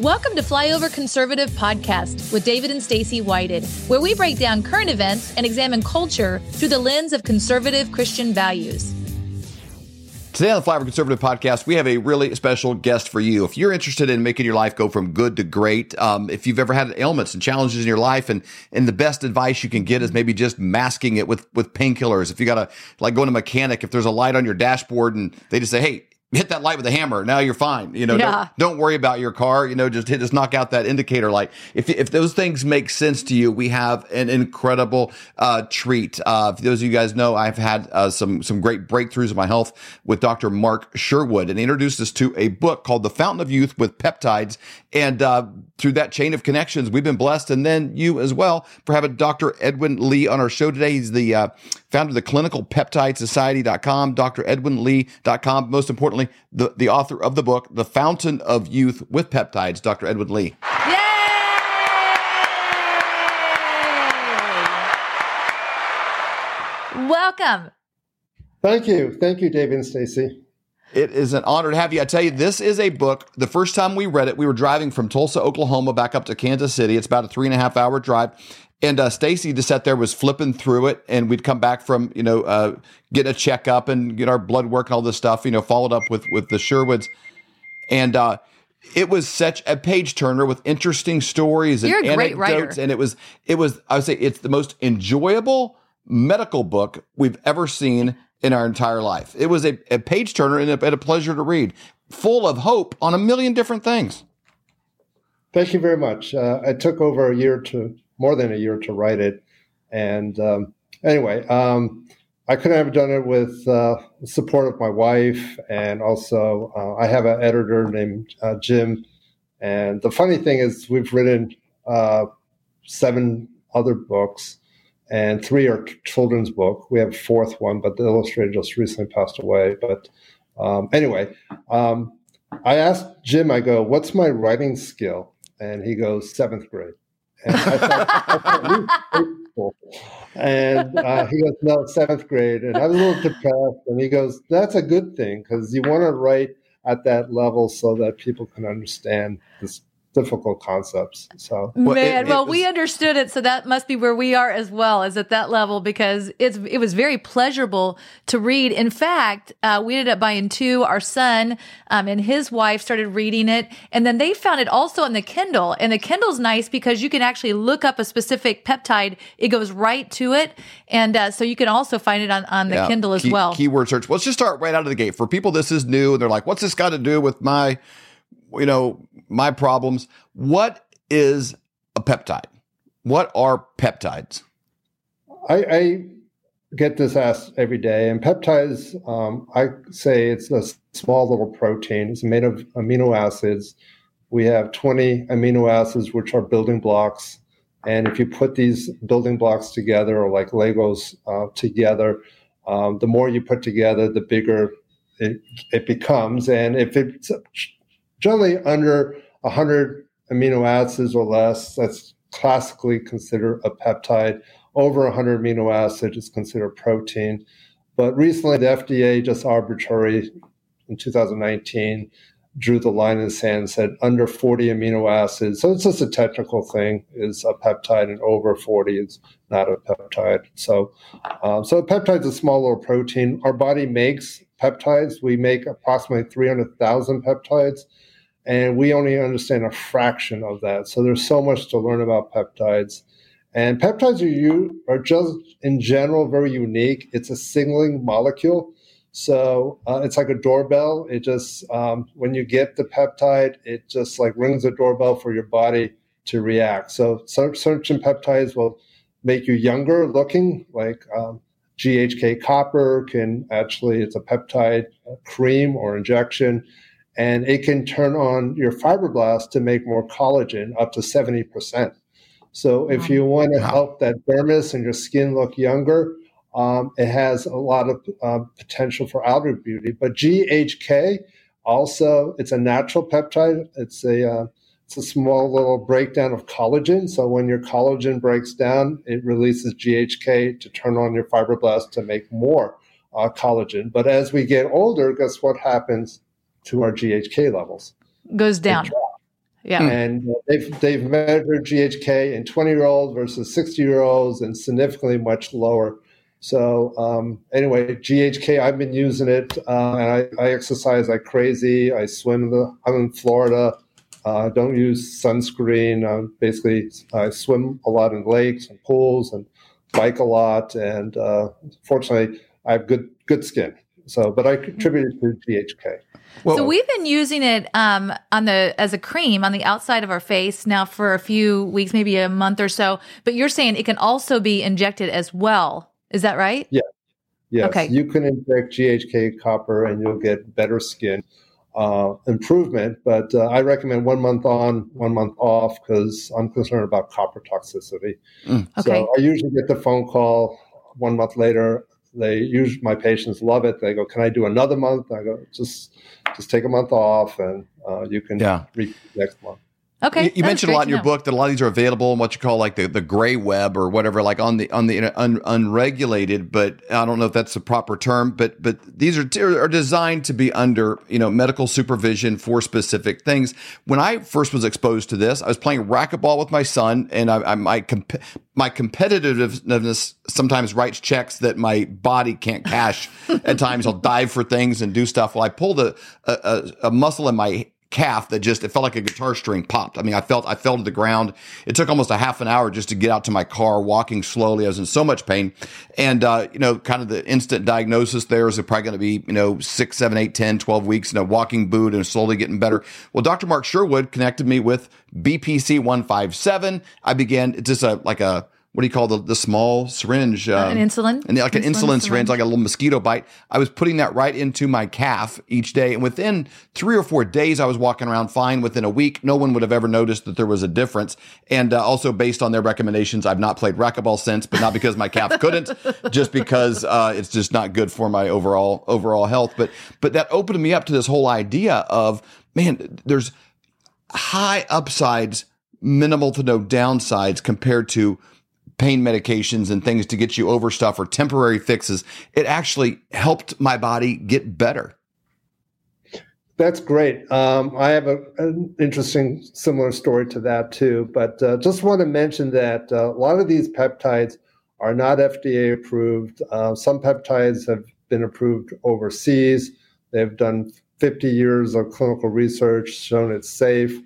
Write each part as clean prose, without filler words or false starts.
Welcome to Flyover Conservative Podcast with David and Stacey Whited, where we break down current events and examine culture through the lens of conservative Christian values. Today on the Flyover Conservative Podcast, we have a really special guest for you. If you're interested in making your life go from good to great, if you've ever had ailments and challenges in your life, and the best advice you can get is maybe just masking it with painkillers. If you got to go to a mechanic, if there's a light on your dashboard and they just say, hey, hit that light with a hammer. Now you're fine. Don't worry about your car. Just knock out that indicator light. If those things make sense to you, we have an incredible treat. For those of you guys know, I've had some great breakthroughs in my health with Dr. Mark Sherwood, and he introduced us to a book called The Fountain of Youth with Peptides. And through that chain of connections, we've been blessed, and then you as well, for having Dr. Edwin Lee on our show today. He's the founder of the Clinical Peptide Society.com, dredwinlee.com. Most importantly, the author of the book, The Fountain of Youth with Peptides, Dr. Edwin Lee. Yay! Welcome. Thank you. Thank you, David and Stacey. It is an honor to have you. I tell you, this is a book. The first time we read it, we were driving from Tulsa, Oklahoma, back up to Kansas City. It's about a 3.5-hour drive. And Stacey just sat there, was flipping through it, and we'd come back from, get a checkup and get our blood work and all this stuff, followed up with the Sherwoods. And it was such a page-turner with interesting stories and anecdotes. And it was, I would say, it's the most enjoyable medical book we've ever seen in our entire life. It was a page-turner and a pleasure to read, full of hope on a million different things. Thank you very much. It took over more than a year to write it. And I couldn't have done it with the support of my wife. And also, I have an editor named Jim. And the funny thing is, we've written 7 other books, and 3 are children's books. We have a 4th one, but the illustrator just recently passed away. But I asked Jim, I go, what's my writing skill? And he goes, 7th grade. And I thought, and he goes, no, 7th grade. And I was a little depressed. And he goes, that's a good thing, because you want to write at that level so that people can understand this difficult concepts. So, we understood it. So that must be where we are as well, as at that level, because it was very pleasurable to read. In fact, we ended up buying 2. Our son and his wife started reading it, and then they found it also on the Kindle. And the Kindle's nice because you can actually look up a specific peptide. It goes right to it. And so you can also find it on the Kindle as well. Keyword search. Let's just start right out of the gate. For people, this is new, and they're like, what's this got to do with my problems? What is a peptide? What are peptides? I get this asked every day. And peptides, I say it's a small little protein. It's made of amino acids. We have 20 amino acids, which are building blocks. And if you put these building blocks together, or like Legos together, the more you put together, the bigger it becomes. And if it's generally under 100 amino acids or less, that's classically considered a peptide. Over 100 amino acids is considered protein. But recently, the FDA just arbitrarily, in 2019, drew the line in the sand and said under 40 amino acids. So it's just a technical thing, is a peptide, and over 40 is not a peptide. So a peptide is a small little protein. Our body makes peptides. We make approximately 300,000 peptides. And we only understand a fraction of that. So there's so much to learn about peptides. And peptides are just, in general, very unique. It's a signaling molecule. So it's like a doorbell. It just, when you get the peptide, it just rings the doorbell for your body to react. So certain peptides will make you younger looking, like GHK copper it's a peptide cream or injection. And it can turn on your fibroblasts to make more collagen, up to 70%. So if you want to help that dermis and your skin look younger, it has a lot of potential for outer beauty. But GHK also, it's a natural peptide. It's a small little breakdown of collagen. So when your collagen breaks down, it releases GHK to turn on your fibroblasts to make more collagen. But as we get older, guess what happens to our GHK levels? Goes down. Yeah. And they've measured GHK in 20-year-olds versus 60-year-olds, and significantly much lower. So anyway, GHK, I've been using it, and I exercise like crazy. I swim I'm in Florida. I don't use sunscreen. Basically, I swim a lot in lakes and pools and bike a lot. And fortunately, I have good skin. So, but I contributed to GHK. Whoa. So we've been using it as a cream on the outside of our face now for a few weeks, maybe a month or so. But you're saying it can also be injected as well. Is that right? Yeah. Yes. Okay. You can inject GHK copper and you'll get better skin improvement. But I recommend 1 month on, 1 month off, because I'm concerned about copper toxicity. Okay. So I usually get the phone call 1 month later. My patients love it. They go, "Can I do another month?" I go, just take a month off, and you can reach next month. Okay. You mentioned a lot in your book that a lot of these are available in what you call like the gray web or whatever, like on the unregulated. But I don't know if that's the proper term. But these are designed to be under medical supervision for specific things. When I first was exposed to this, I was playing racquetball with my son, and my competitiveness sometimes writes checks that my body can't cash. At times, I'll dive for things and do stuff. Well, I pulled a muscle in my calf that it felt like a guitar string popped. I mean, I fell to the ground. It took almost a half an hour just to get out to my car, walking slowly. I was in so much pain. And, kind of the instant diagnosis there is probably going to be, 6, 7, 8, 10, 12 weeks in a walking boot and slowly getting better. Well, Dr. Mark Sherwood connected me with BPC 157. I began, it's just what do you call the small syringe? An insulin? An insulin syringe, like a little mosquito bite. I was putting that right into my calf each day. And within 3 or 4 days, I was walking around fine. Within a week, no one would have ever noticed that there was a difference. And also based on their recommendations, I've not played racquetball since, but not because my calf couldn't, just because it's just not good for my overall health. But that opened me up to this whole idea of, man, there's high upsides, minimal to no downsides compared to pain medications and things to get you over stuff or temporary fixes. It actually helped my body get better. That's great. I have an interesting similar story to that too, but just want to mention that a lot of these peptides are not FDA approved. Some peptides have been approved overseas. They've done 50 years of clinical research, shown it's safe.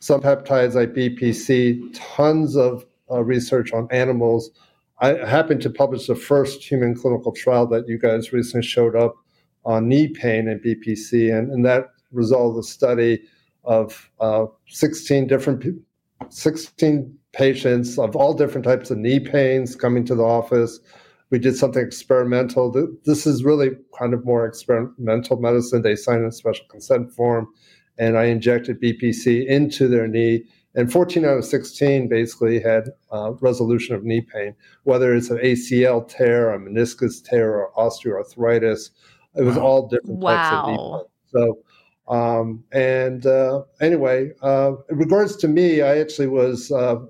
Some peptides like BPC, tons of research on animals. I happened to publish the first human clinical trial that you guys recently showed up on knee pain and BPC, and that resulted in a study of 16 patients of all different types of knee pains coming to the office. We did something experimental. This is really kind of more experimental medicine. They signed a special consent form, and I injected BPC into their knee. And 14 out of 16 basically had resolution of knee pain, whether it's an ACL tear, a meniscus tear, or osteoarthritis. It was all different types of knee pain. So, anyway, in regards to me, I actually was on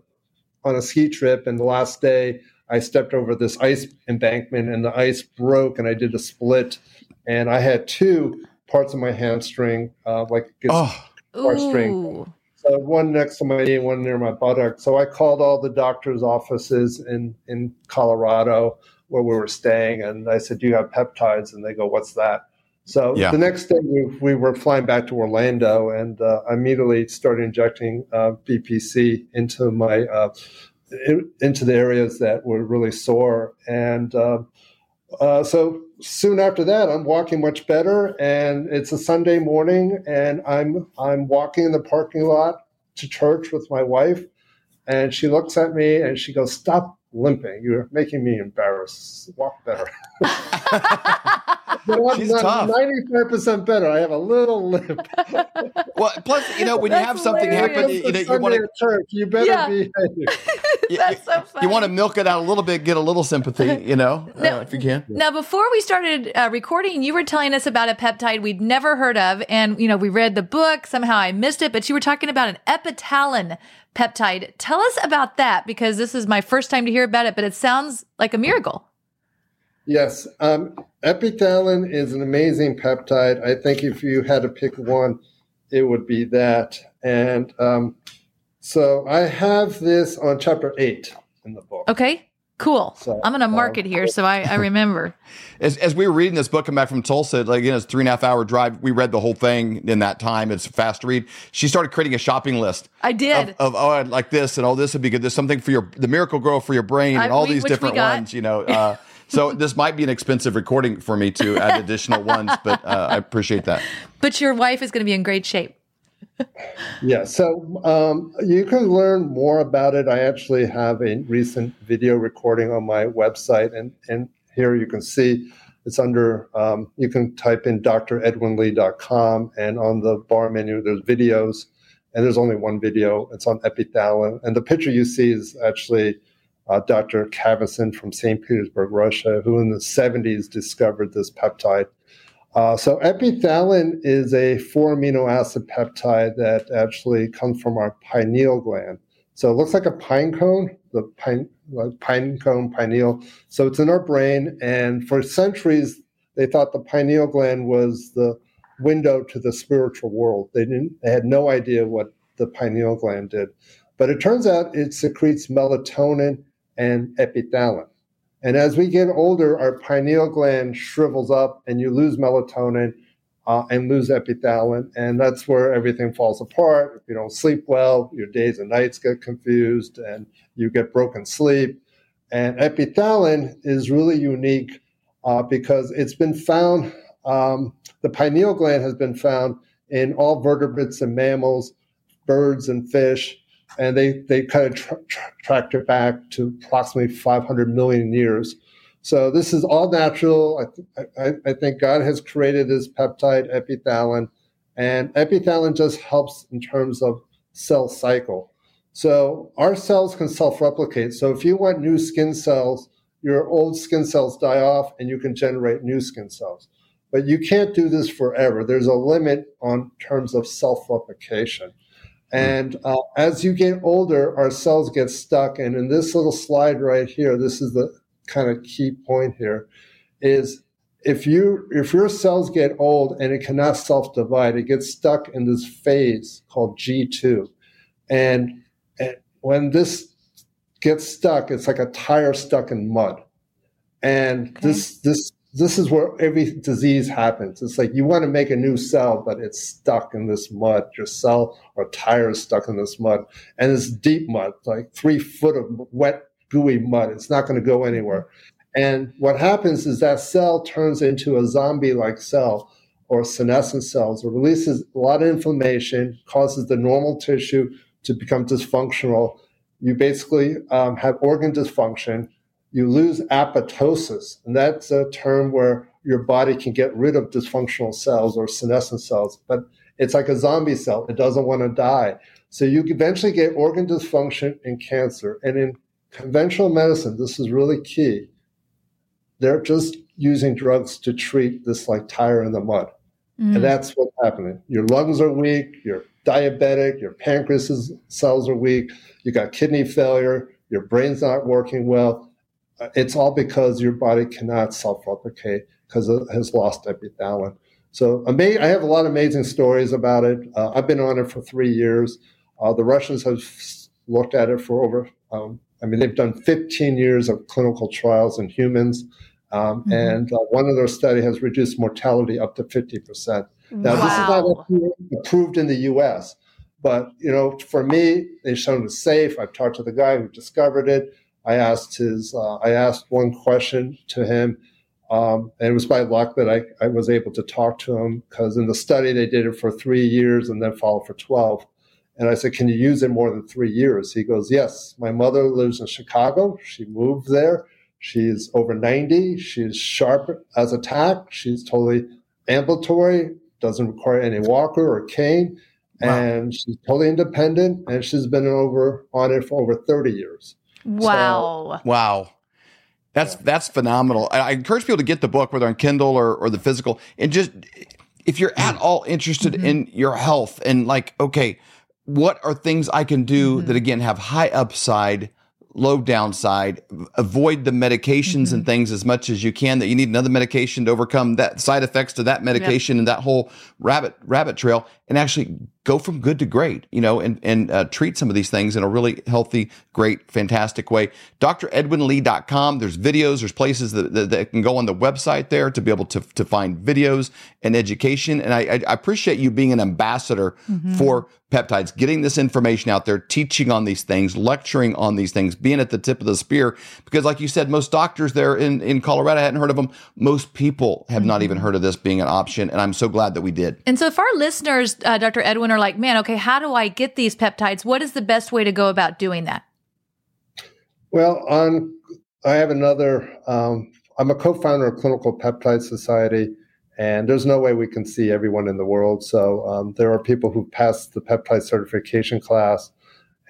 a ski trip, and the last day I stepped over this ice embankment, and the ice broke, and I did a split, and I had two parts of my hamstring, string. One next to my knee, one near my buttock. So I called all the doctors' offices in Colorado where we were staying, and I said, "Do you have peptides?" And they go, "What's that?" So the next day we were flying back to Orlando, and I immediately started injecting BPC into my into the areas that were really sore. And so soon after that, I'm walking much better, and it's a Sunday morning, and I'm walking in the parking lot to church with my wife, and she looks at me and she goes, "Stop limping. You're making me embarrassed. Walk better." She's tough. 95% better. I have a little limp. Well, plus, when you have something happen, you want to church. You better be. That's so funny. You want to milk it out a little bit, get a little sympathy, now, if you can. Now, before we started recording, you were telling us about a peptide we'd never heard of, and we read the book. Somehow I missed it, but you were talking about an Epithalon peptide. Tell us about that, because this is my first time to hear about it, but it sounds like a miracle. Yes. Epithalon is an amazing peptide. I think if you had to pick one, it would be that. And so I have this on chapter 8 in the book. Okay. Cool. So, I'm going to mark it here so I remember. As we were reading this book, come back from Tulsa, like, you know, it's a 3.5 hour drive. We read the whole thing in that time. It's a fast read. She started creating a shopping list. I did. Of oh, I'd like this and all this would be good. There's something for the Miracle Grow for your brain and all these different ones, you know. So this might be an expensive recording for me to add additional ones, but I appreciate that. But your wife is going to be in great shape. Yeah, so you can learn more about it. I actually have a recent video recording on my website, and here you can see it's under, you can type in dredwinlee.com, and on the bar menu there's videos, and there's only one video. It's on Epithalon, and the picture you see is actually Dr. Kavison from St. Petersburg, Russia, who in the 70s discovered this peptide. So epithalon is a 4-amino acid peptide that actually comes from our pineal gland. So it looks like a pine cone, pineal. So it's in our brain. And for centuries, they thought the pineal gland was the window to the spiritual world. They had no idea what the pineal gland did. But it turns out it secretes melatonin and epithalon. And as we get older, our pineal gland shrivels up and you lose melatonin and lose epithalon. And that's where everything falls apart. If you don't sleep well, your days and nights get confused and you get broken sleep. And epithalon is really unique because it's been found, the pineal gland has been found in all vertebrates and mammals, birds and fish. And they kind of tracked it back to approximately 500 million years. So this is all natural. I think God has created this peptide, epithalon. And epithalon just helps in terms of cell cycle. So our cells can self-replicate. So if you want new skin cells, your old skin cells die off and you can generate new skin cells. But you can't do this forever. There's a limit on terms of self-replication. And as you get older, our cells get stuck. And in this little slide right here, this is the kind of key point here, is if your cells get old and it cannot self-divide, it gets stuck in this phase called G2. And when this gets stuck, it's like a tire stuck in mud. And okay. This is where every disease happens. It's like you want to make a new cell, but it's stuck in this mud. Your cell or tire is stuck in this mud. And it's deep mud, like 3 foot of wet, gooey mud. It's not going to go anywhere. And what happens is that cell turns into a zombie-like cell or senescent cells. It releases a lot of inflammation, causes the normal tissue to become dysfunctional. You basically have organ dysfunction. You lose apoptosis, and that's a term where your body can get rid of dysfunctional cells or senescent cells, but it's like a zombie cell. It doesn't want to die. So you eventually get organ dysfunction and cancer. And in conventional medicine, this is really key. They're just using drugs to treat this like tire in the mud. Mm. And that's what's happening. Your lungs are weak. You're diabetic. Your pancreas cells are weak. You got kidney failure. Your brain's not working well. It's all because your body cannot self-replicate because it has lost epithalon. So I have a lot of amazing stories about it. I've been on it for 3 years. The Russians have looked at it for over, they've done 15 years of clinical trials in humans. Mm-hmm. And one of their studies has reduced mortality up to 50%. Now, This is not approved in the U.S., but, you know, for me, they've shown it's safe. I've talked to the guy who discovered it. I asked one question to him, and it was by luck that I was able to talk to him because in the study they did it for 3 years and then followed for 12. And I said, "Can you use it more than 3 years?" He goes, "Yes. My mother lives in Chicago. She moved there. She's over 90. She's sharp as a tack. She's totally ambulatory. Doesn't require any walker or cane, and she's totally independent. And she's been on it for over 30 years." Wow. So, wow. That's phenomenal. I encourage people to get the book, whether on Kindle or the physical. And just, if you're at all interested mm-hmm. in your health and like, okay, what are things I can do mm-hmm. that, again, have high upside, low downside. Avoid the medications and things as much as you can, that you need another medication to overcome that side effects to that medication and that whole rabbit trail, and actually go from good to great, you know, and treat some of these things in a really healthy, great, fantastic way. DrEdwinLee.com. There's videos, there's places that can go on the website there to be able to find videos and education. And I appreciate you being an ambassador for peptides, getting this information out there, teaching on these things, lecturing on these things, being at the tip of the spear. Because like you said, most doctors there in Colorado hadn't heard of them. Most people have not even heard of this being an option. And I'm so glad that we did. And so if our listeners, Dr. Edwin, are like, man, okay, how do I get these peptides? What is the best way to go about doing that? Well, I have another, I'm a co-founder of Clinical Peptide Society. And there's no way we can see everyone in the world. So there are people who passed the peptide certification class.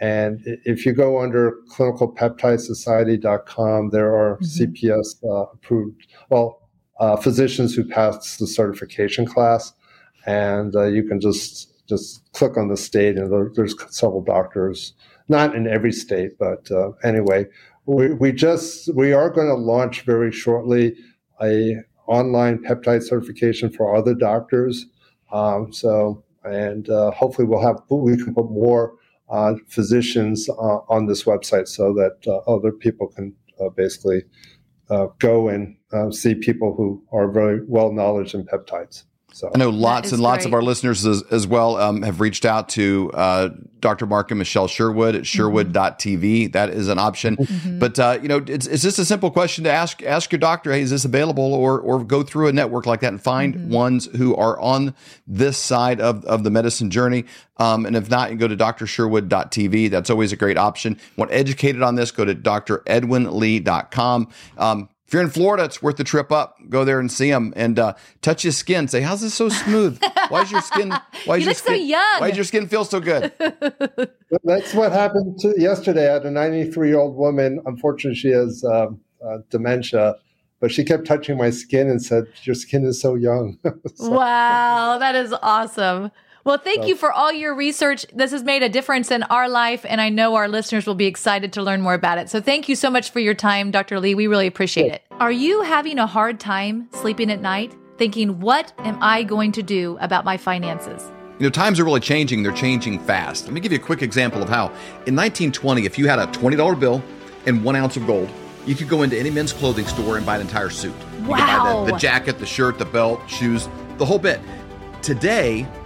And if you go under clinicalpeptidesociety.com, there are CPS approved, physicians who passed the certification class. And you can just click on the state, and there's several doctors, not in every state, but anyway, we are going to launch very shortly a online peptide certification for other doctors. Hopefully we can put more physicians on this website so that other people can go and see people who are very well knowledgeable in peptides. So I know lots of our listeners as well have reached out to Dr. Mark and Michelle Sherwood at Sherwood.tv. That is an option. But, it's just a simple question to ask your doctor, hey, is this available? Or go through a network like that and find ones who are on this side of the medicine journey. And if not, you can go to drsherwood.tv. That's always a great option. Want educated on this, go to dredwinlee.com. If you're in Florida, it's worth the trip up. Go there and see him and touch his skin. Say, how's this so smooth? Why is your skin? Why is you your look skin, so young. Why does your skin feel so good? That's what happened yesterday. I had a 93-year-old woman. Unfortunately, she has dementia, but she kept touching my skin and said, your skin is so young. Wow, that is awesome. Well, thank you for all your research. This has made a difference in our life, and I know our listeners will be excited to learn more about it. So thank you so much for your time, Dr. Lee. We really appreciate it. Are you having a hard time sleeping at night, thinking, what am I going to do about my finances? You know, times are really changing. They're changing fast. Let me give you a quick example of how. In 1920, if you had a $20 bill and 1 ounce of gold, you could go into any men's clothing store and buy an entire suit. Wow. You could buy the jacket, the shirt, the belt, shoes, the whole bit. Today,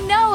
know